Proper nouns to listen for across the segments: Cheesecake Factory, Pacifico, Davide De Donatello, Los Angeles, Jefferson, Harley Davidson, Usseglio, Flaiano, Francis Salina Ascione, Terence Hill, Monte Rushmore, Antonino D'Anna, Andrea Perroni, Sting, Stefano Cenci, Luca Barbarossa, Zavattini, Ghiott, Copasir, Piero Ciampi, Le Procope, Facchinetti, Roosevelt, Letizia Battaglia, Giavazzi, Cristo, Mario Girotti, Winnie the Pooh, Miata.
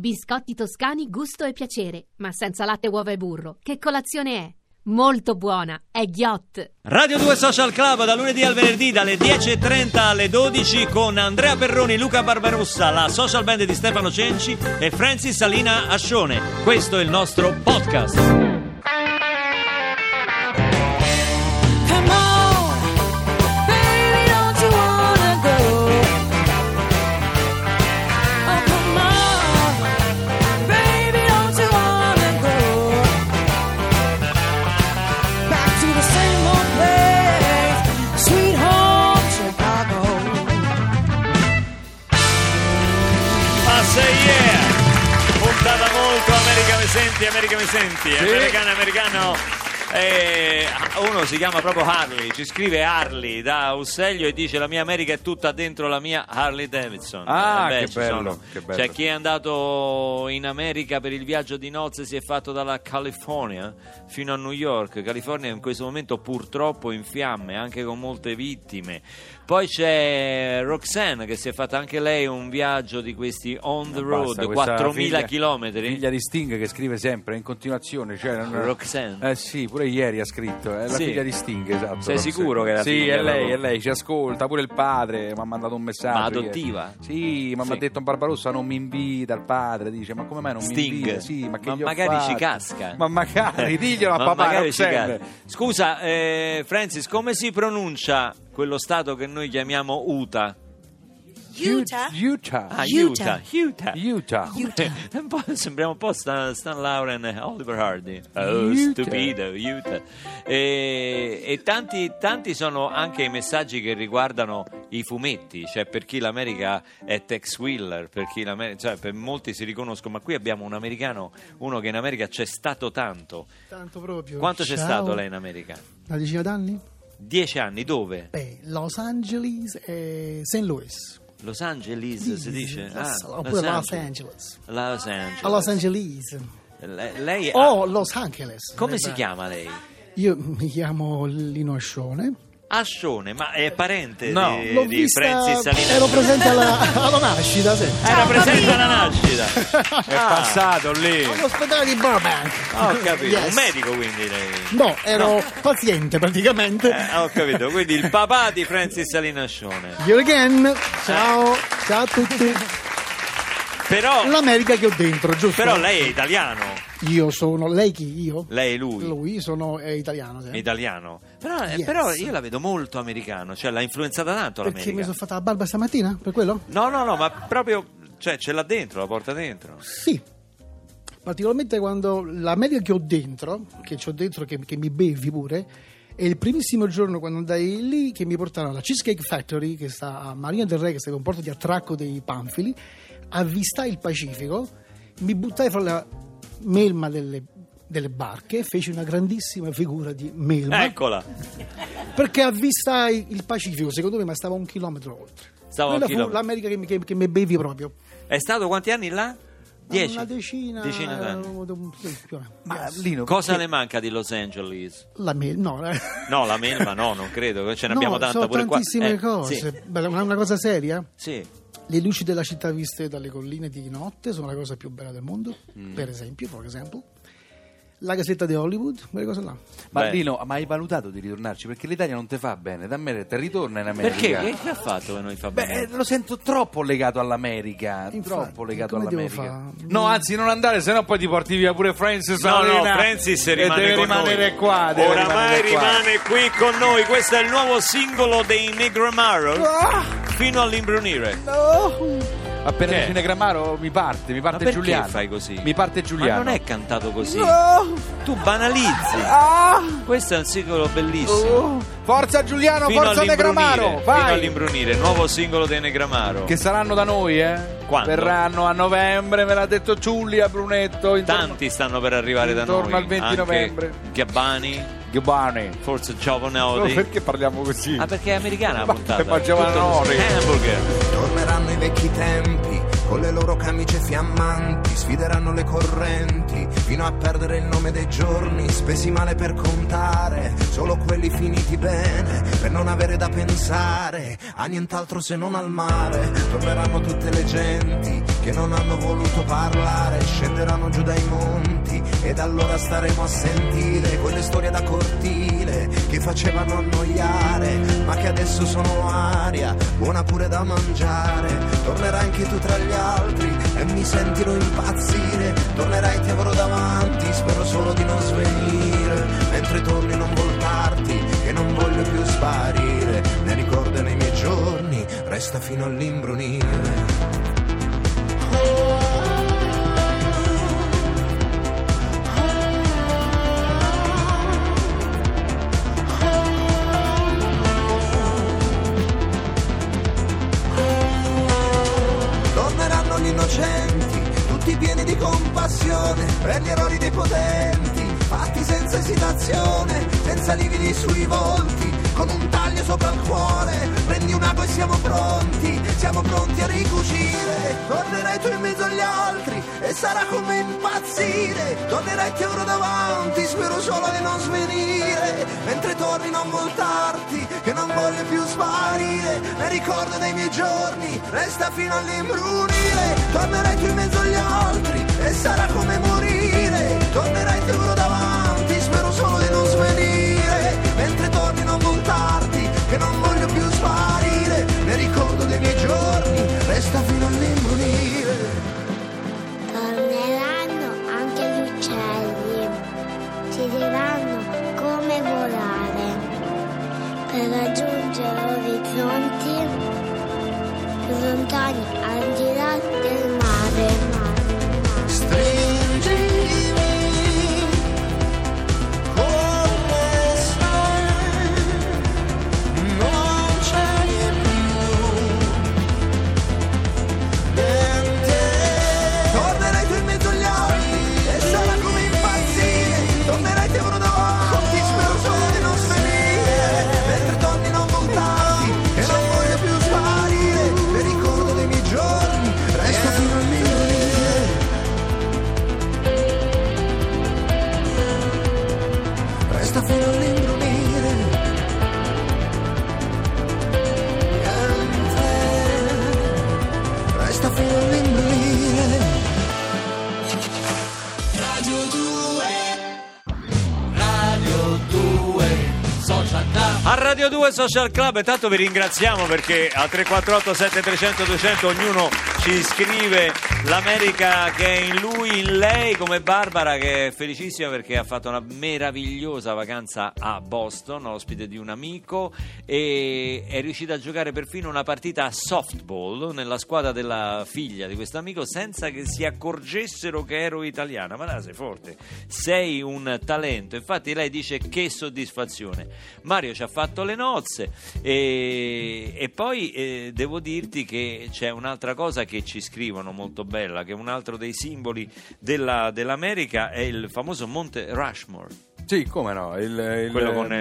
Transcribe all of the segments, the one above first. Biscotti toscani, gusto e piacere, ma senza latte, uova e burro. Che colazione è? Molto buona, è Ghiott. Radio 2 Social Club da lunedì al venerdì dalle 10.30 alle 12 con Andrea Perroni, Luca Barbarossa, la social band di Stefano Cenci e Francis Salina Ascione. Questo è il nostro podcast. America mi senti, sì. Americano, uno si chiama proprio Harley, ci scrive Harley da Usseglio e dice: la mia America è tutta dentro la mia Harley Davidson. Ah, beh, che bello, che bello. C'è chi è andato in America per il viaggio di nozze, si è fatto dalla California fino a New York. California in questo momento purtroppo in fiamme, anche con molte vittime. Poi c'è Roxanne che si è fatta anche lei un viaggio di questi on the road, 4.000 chilometri. Figlia di Sting che scrive sempre in continuazione. Cioè Roxanne. Eh sì, pure ieri ha scritto. È la figlia di Sting, esatto. Sei Roxanne. Sicuro che è la figlia? Sì, è lei, ci ascolta. Pure il padre mi ha mandato un messaggio. Ma adottiva? Sì, ma mi ha detto un Barbarossa non mi invita il padre. Dice, ma come mai non mi invita? Sì, ma che magari ci casca. Ma magari, diglielo a papà Roxanne. Scusa, Francis, come si pronuncia quello stato che noi chiamiamo Utah? Utah. Sembriamo un po' Stan Laurel e Oliver Hardy. Oh, stupido, Utah. E tanti sono anche i messaggi che riguardano i fumetti, cioè per chi l'America è Tex Willer, per chi l'America, cioè per molti si riconoscono, ma qui abbiamo un americano, uno che in America c'è stato tanto proprio. Quanto c'è stato lei in America? Una decina d'anni? 10 anni, dove? Los Angeles e St. Louis. Los Angeles si dice? Oppure Los Angeles. Los Angeles. Lei Los Angeles. Come si chiama lei? Io mi chiamo Lino Ascione, ma è parente di Francis Salina? Ero presente alla nascita, sì. Era presente alla nascita. È passato lì all'ospedale di Burbank. Ho capito, yes. Un medico quindi lei? No, ero paziente praticamente. Ho capito, quindi il papà di Francis Salina Ascione. Jürgen, ciao a tutti. Però l'America che ho dentro, giusto? Però lei è italiano. Io sono... Lei chi? Io? Lei, lui. Lui è italiano. Sì. Italiano. Però, yes. Però io la vedo molto americano, cioè l'ha influenzata tanto l'America. Perché mi sono fatta la barba stamattina? Per quello? No, ma proprio... Cioè ce l'ha dentro, la porta dentro. Sì. Particolarmente quando... L'America che ho dentro, che mi bevi pure... E il primissimo giorno quando andai lì che mi portarono alla Cheesecake Factory, che sta a Marina del Rey, che è un porto di attracco dei panfili, avvistai il Pacifico, mi buttai fra la... melma delle barche, feci una grandissima figura di melma. Eccola! Perché avvistai il Pacifico, secondo me, ma stava un chilometro oltre. Fu l'America che mi bevi proprio. È stato quanti anni là? 10? Una decina d'anni. Ma Lino, cosa le manca di Los Angeles? La melma, no. No, la melma no, non credo, ce ne abbiamo tanta pure qua. Sono tantissime cose, sì. Una cosa seria? Sì. Le luci della città viste dalle colline di notte sono la cosa più bella del mondo, per esempio. La casetta di Hollywood, quelle cose là. Ma Lino, ma hai valutato di ritornarci? Perché l'Italia non te fa bene, da me te ritorna in America. Perché? Che ha fatto che non fa bene? Lo sento troppo legato all'America. Infatti, troppo legato all'America. No, anzi, non andare, sennò poi ti porti via pure Francis. No, Francis rimane deve rimanere qua. Oramai rimane qui con noi. Questo è il nuovo singolo dei Negramaro. Fino all'imbrunire. No! Appena dice Negramaro mi parte ma Giuliano. Perché fai così? Mi parte Giuliano. Ma non è cantato così. No. Tu banalizzi. Questo è un singolo bellissimo. Forza Giuliano, fino forza Negramaro. Vai. Fino all'imbrunire, nuovo singolo dei Negramaro. Che saranno da noi, eh? Quando? Verranno a novembre, me l'ha detto Giulia Brunetto. Tanti stanno per arrivare da noi. Intorno al 20 novembre. Gabbani. Forse Giovanni. No, perché parliamo così? Ah, perché è americana la puntata. Ma Giovanni. Torneranno i vecchi tempi, con le loro camicie fiammanti, sfideranno le correnti, fino a perdere il nome dei giorni, spesi male per contare, solo quelli finiti bene, per non avere da pensare a nient'altro se non al mare. Torneranno tutte le genti che non hanno voluto parlare. torniamo giù dai monti, ed allora staremo a sentire quelle storie da cortile che facevano annoiare, ma che adesso sono aria, buona pure da mangiare. Tornerai anche tu tra gli altri e mi sentirò impazzire, tornerai, ti avrò davanti, spero solo di non svenire. Mentre torni non voltarti, e non voglio più sparire, ne ricordo nei miei giorni, resta fino all'imbrunire. Tutti pieni di compassione per gli errori dei potenti, fatti senza esitazione, senza lividi sui volti, con un taglio sopra il cuore. Prendi un ago e siamo pronti a ricucire. Tornerai tu in mezzo agli altri e sarà come impazzire, tornerai ti avrò davanti, spero solo di non svenire. Mentre torni non voltarti, che non voglio più sparire, e ricordo dei miei giorni, resta fino all'imbrunire. Tornerai tu in mezzo agli altri e sarà come morire, tornerai ti avrò davanti, spero solo di non svenire. Mentre torni non voltarti, che non voglio più sparire, ne ricordo dei miei giorni, resta fino all'imbrunire. Torneranno anche gli uccelli, ci diranno come volare per raggiungere orizzonti più lontani al di là del mare. Stringimi a Radio 2 Social Club. E tanto vi ringraziamo perché a 348-7300-200 ognuno ci scrive l'America che è in lui, in lei, come Barbara che è felicissima perché ha fatto una meravigliosa vacanza a Boston, ospite di un amico, e è riuscita a giocare perfino una partita a softball nella squadra della figlia di questo amico senza che si accorgessero che ero italiana. Ma là, sei forte, sei un talento. Infatti lei dice che soddisfazione, Mario ci ha fatto le nozze. E poi devo dirti che c'è un'altra cosa che ci scrivono molto bella, che un altro dei simboli dell'America è il famoso Monte Rushmore. Sì, come no, quello con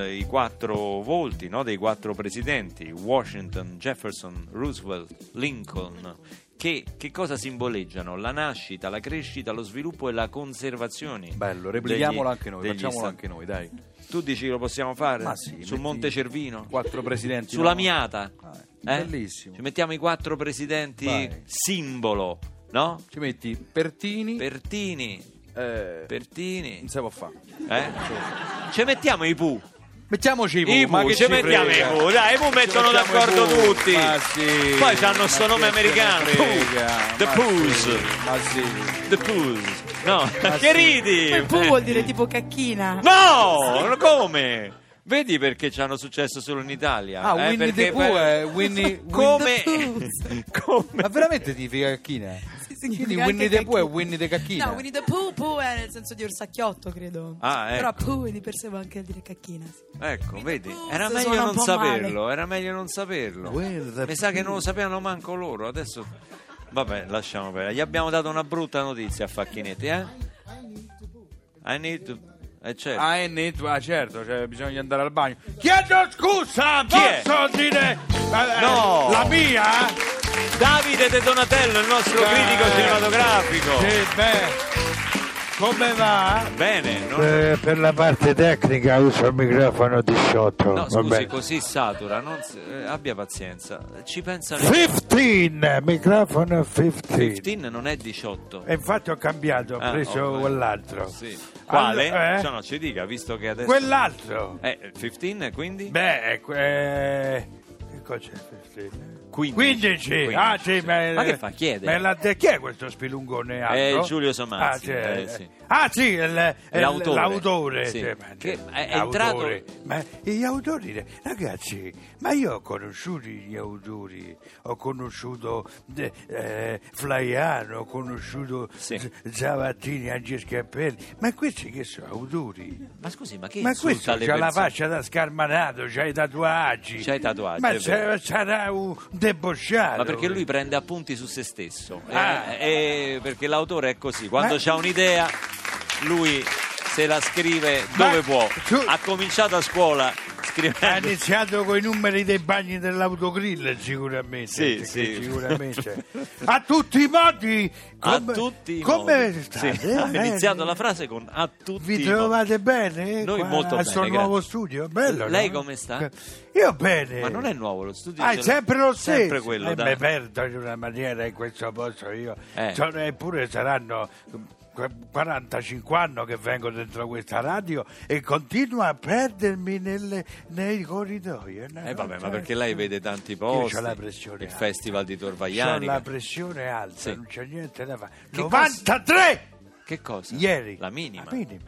i quattro volti, no? Dei quattro presidenti, Washington, Jefferson, Roosevelt, Lincoln, che cosa simboleggiano? La nascita, la crescita, lo sviluppo e la conservazione. Bello, replichiamolo anche noi, facciamolo anche noi, dai. Tu dici che lo possiamo fare? Ma sì, sul Monte Cervino, quattro presidenti, sulla Miata. Bellissimo. Ci mettiamo i quattro presidenti, vai. Simbolo, no? Ci metti Pertini. Non si può fare. Ci mettiamo i Pooh. Mettiamoci i Pooh, ma che ci mettiamo frega. I Pooh, dai, i Pooh mettono d'accordo tutti. Ma sì, poi c'hanno sto nome americano, The Poohs. Ma sì, The Poohs. No, ma che ridi? Poi Pooh vuol dire tipo cacchina. No, sì. Come? Vedi perché ci hanno successo solo in Italia. Winnie the Pooh è Winnie come Pooh. Ma veramente ti figa cacchina? Quindi Winnie the Pooh è Winnie the cacchina. No, Winnie the Pooh è nel senso di orsacchiotto, credo. Ecco. Però Pooh di per sé vuol anche dire cacchina, sì. Ecco, Winnie vedi, era meglio non saperlo, male. Era meglio non saperlo. Mi sa che non lo sapevano manco loro. Adesso vabbè, lasciamo perdere. Gli abbiamo dato una brutta notizia a Facchinetti, eh? Certo, cioè bisogna andare al bagno. Chiedo scusa, posso dire no. La mia? Davide De Donatello, il nostro critico cinematografico. Sì, beh. Come va? Bene. Non... per la parte tecnica uso il microfono 18. No, scusi, vabbè, così satura. Non... abbia pazienza. Ci pensano... 15! Microfono 15. 15 non è 18. E infatti ho cambiato, ho preso quell'altro. Sì. Quale? Allora, cioè, no, ci dica, visto che adesso... Quell'altro! 15, quindi? Beh, che cos'è 15? 15. Ah, sì, ma che fa? Chiede. Chi è questo spilungone? È Giulio Sommazzi. Sì. Ah, sì, l'autore. L'autore. Sì. Che è entrato. Ma gli autori, ragazzi, ma io ho conosciuto gli autori. Ho conosciuto Flaiano, ho conosciuto Zavattini, Angie Schiappelli. Ma questi che sono autori? Ma scusi, ma che? Ma questo c'ha la faccia da scarmanato, c'ha i tatuaggi. Ma sarà un debosciato. Ma perché lui prende appunti su se stesso. Perché l'autore è così, quando c'ha un'idea lui se la scrive dove può. Ha cominciato a scuola scrivendo. Ha iniziato con i numeri dei bagni dell'autogrill, sicuramente. Sì, sì. Sicuramente. A tutti i modi. Come state? Sì. Ha iniziato la frase con a tutti i modi. Vi trovate bene? Noi molto bene. Al nuovo studio, bello. Lei come sta? Io bene. Ma non è nuovo lo studio? È sempre lo stesso. Sempre quello. Mi perdo in una maniera in questo posto io. Eppure saranno 45 anni che vengo dentro questa radio e continuo a perdermi nei corridoi. Vabbè, ma perché lei vede tanti posti. Io c'ho la pressione alta. Festival di Torvagliani. C'ho la pressione alta, sì. Non c'è niente da fare. 93! Che cosa? Ieri. La minima.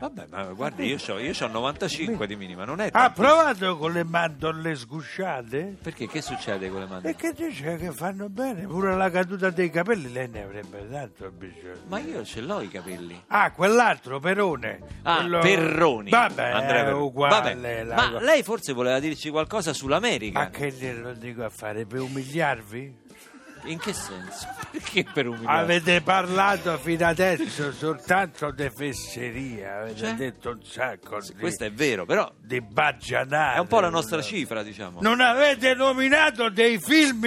Vabbè, ma guardi, io ho 95 di minima, non è tantissimo. Ha provato con le mandorle sgusciate? Perché? Che succede con le mandorle? Perché dice che fanno bene, pure la caduta dei capelli, lei ne avrebbe tanto bisogno. Ma io ce l'ho i capelli. Ah, quell'altro, Perone. Perroni. Vabbè, Andrea, uguale. Vabbè. Ma lei forse voleva dirci qualcosa sull'America. Ma che glielo dico a fare, per umiliarvi? In che senso? Perché per umiliare? Avete parlato fino adesso soltanto di fesseria, avete detto un sacco di... Questo è vero, però... Di baggianate. È un po' la nostra cifra, diciamo. Non avete nominato dei film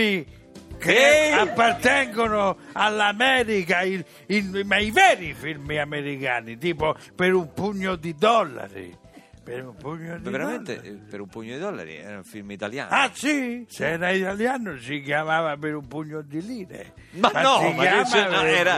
che appartengono all'America, ma i veri film americani, tipo Per un pugno di dollari. Per un pugno di dollari era un film italiano. Ah sì? Se era italiano si chiamava Per un pugno di lire. Ma no, era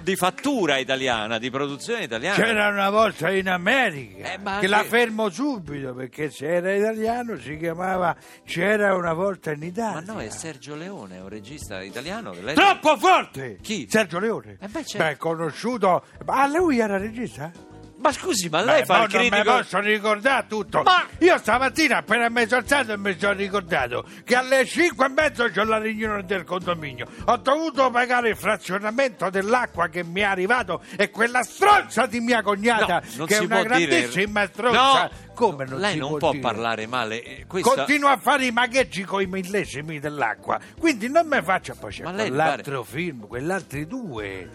di fattura italiana, di produzione italiana. C'era una volta in America che la fermo subito perché se era italiano si chiamava C'era una volta in Italia. Ma no, è Sergio Leone, un regista italiano che lei... Troppo forte! Chi? Sergio Leone. Beh, conosciuto. Ma lui era regista? Ma scusi, ma lei fa il critico... non mi posso ricordare tutto. Ma io stamattina appena mi sono alzato e mi sono ricordato che alle 5:30 c'ho la riunione del condominio. Ho dovuto pagare il frazionamento dell'acqua che mi è arrivato e quella stronza di mia cognata che è una grandissima stronza. No. Come non lei non può parlare male. Questa... continua a fare i magheggi con i millesimi dell'acqua. Quindi non mi faccia... Poi c'è quell'altro film, quell'altri due...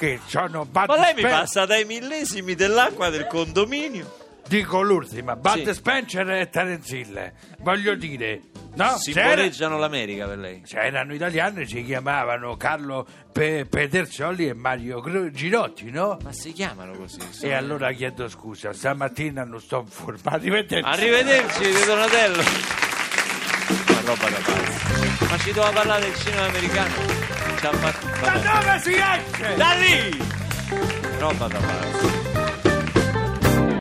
Che sono... Ma lei mi passa dai millesimi dell'acqua del condominio. Dico l'ultima, Spencer e Terence Hill. Voglio dire, no? Si pareggiano l'America per lei. Se erano italiani si chiamavano Carlo Pedersoli e Mario Girotti, no? Ma si chiamano così. E allora chiedo scusa, stamattina non sto informato. Arrivederci, De Donatello. Una roba da pazzi. Ma ci doveva parlare del cinema americano. Da dove si esce? Da lì! Roba da pazzi.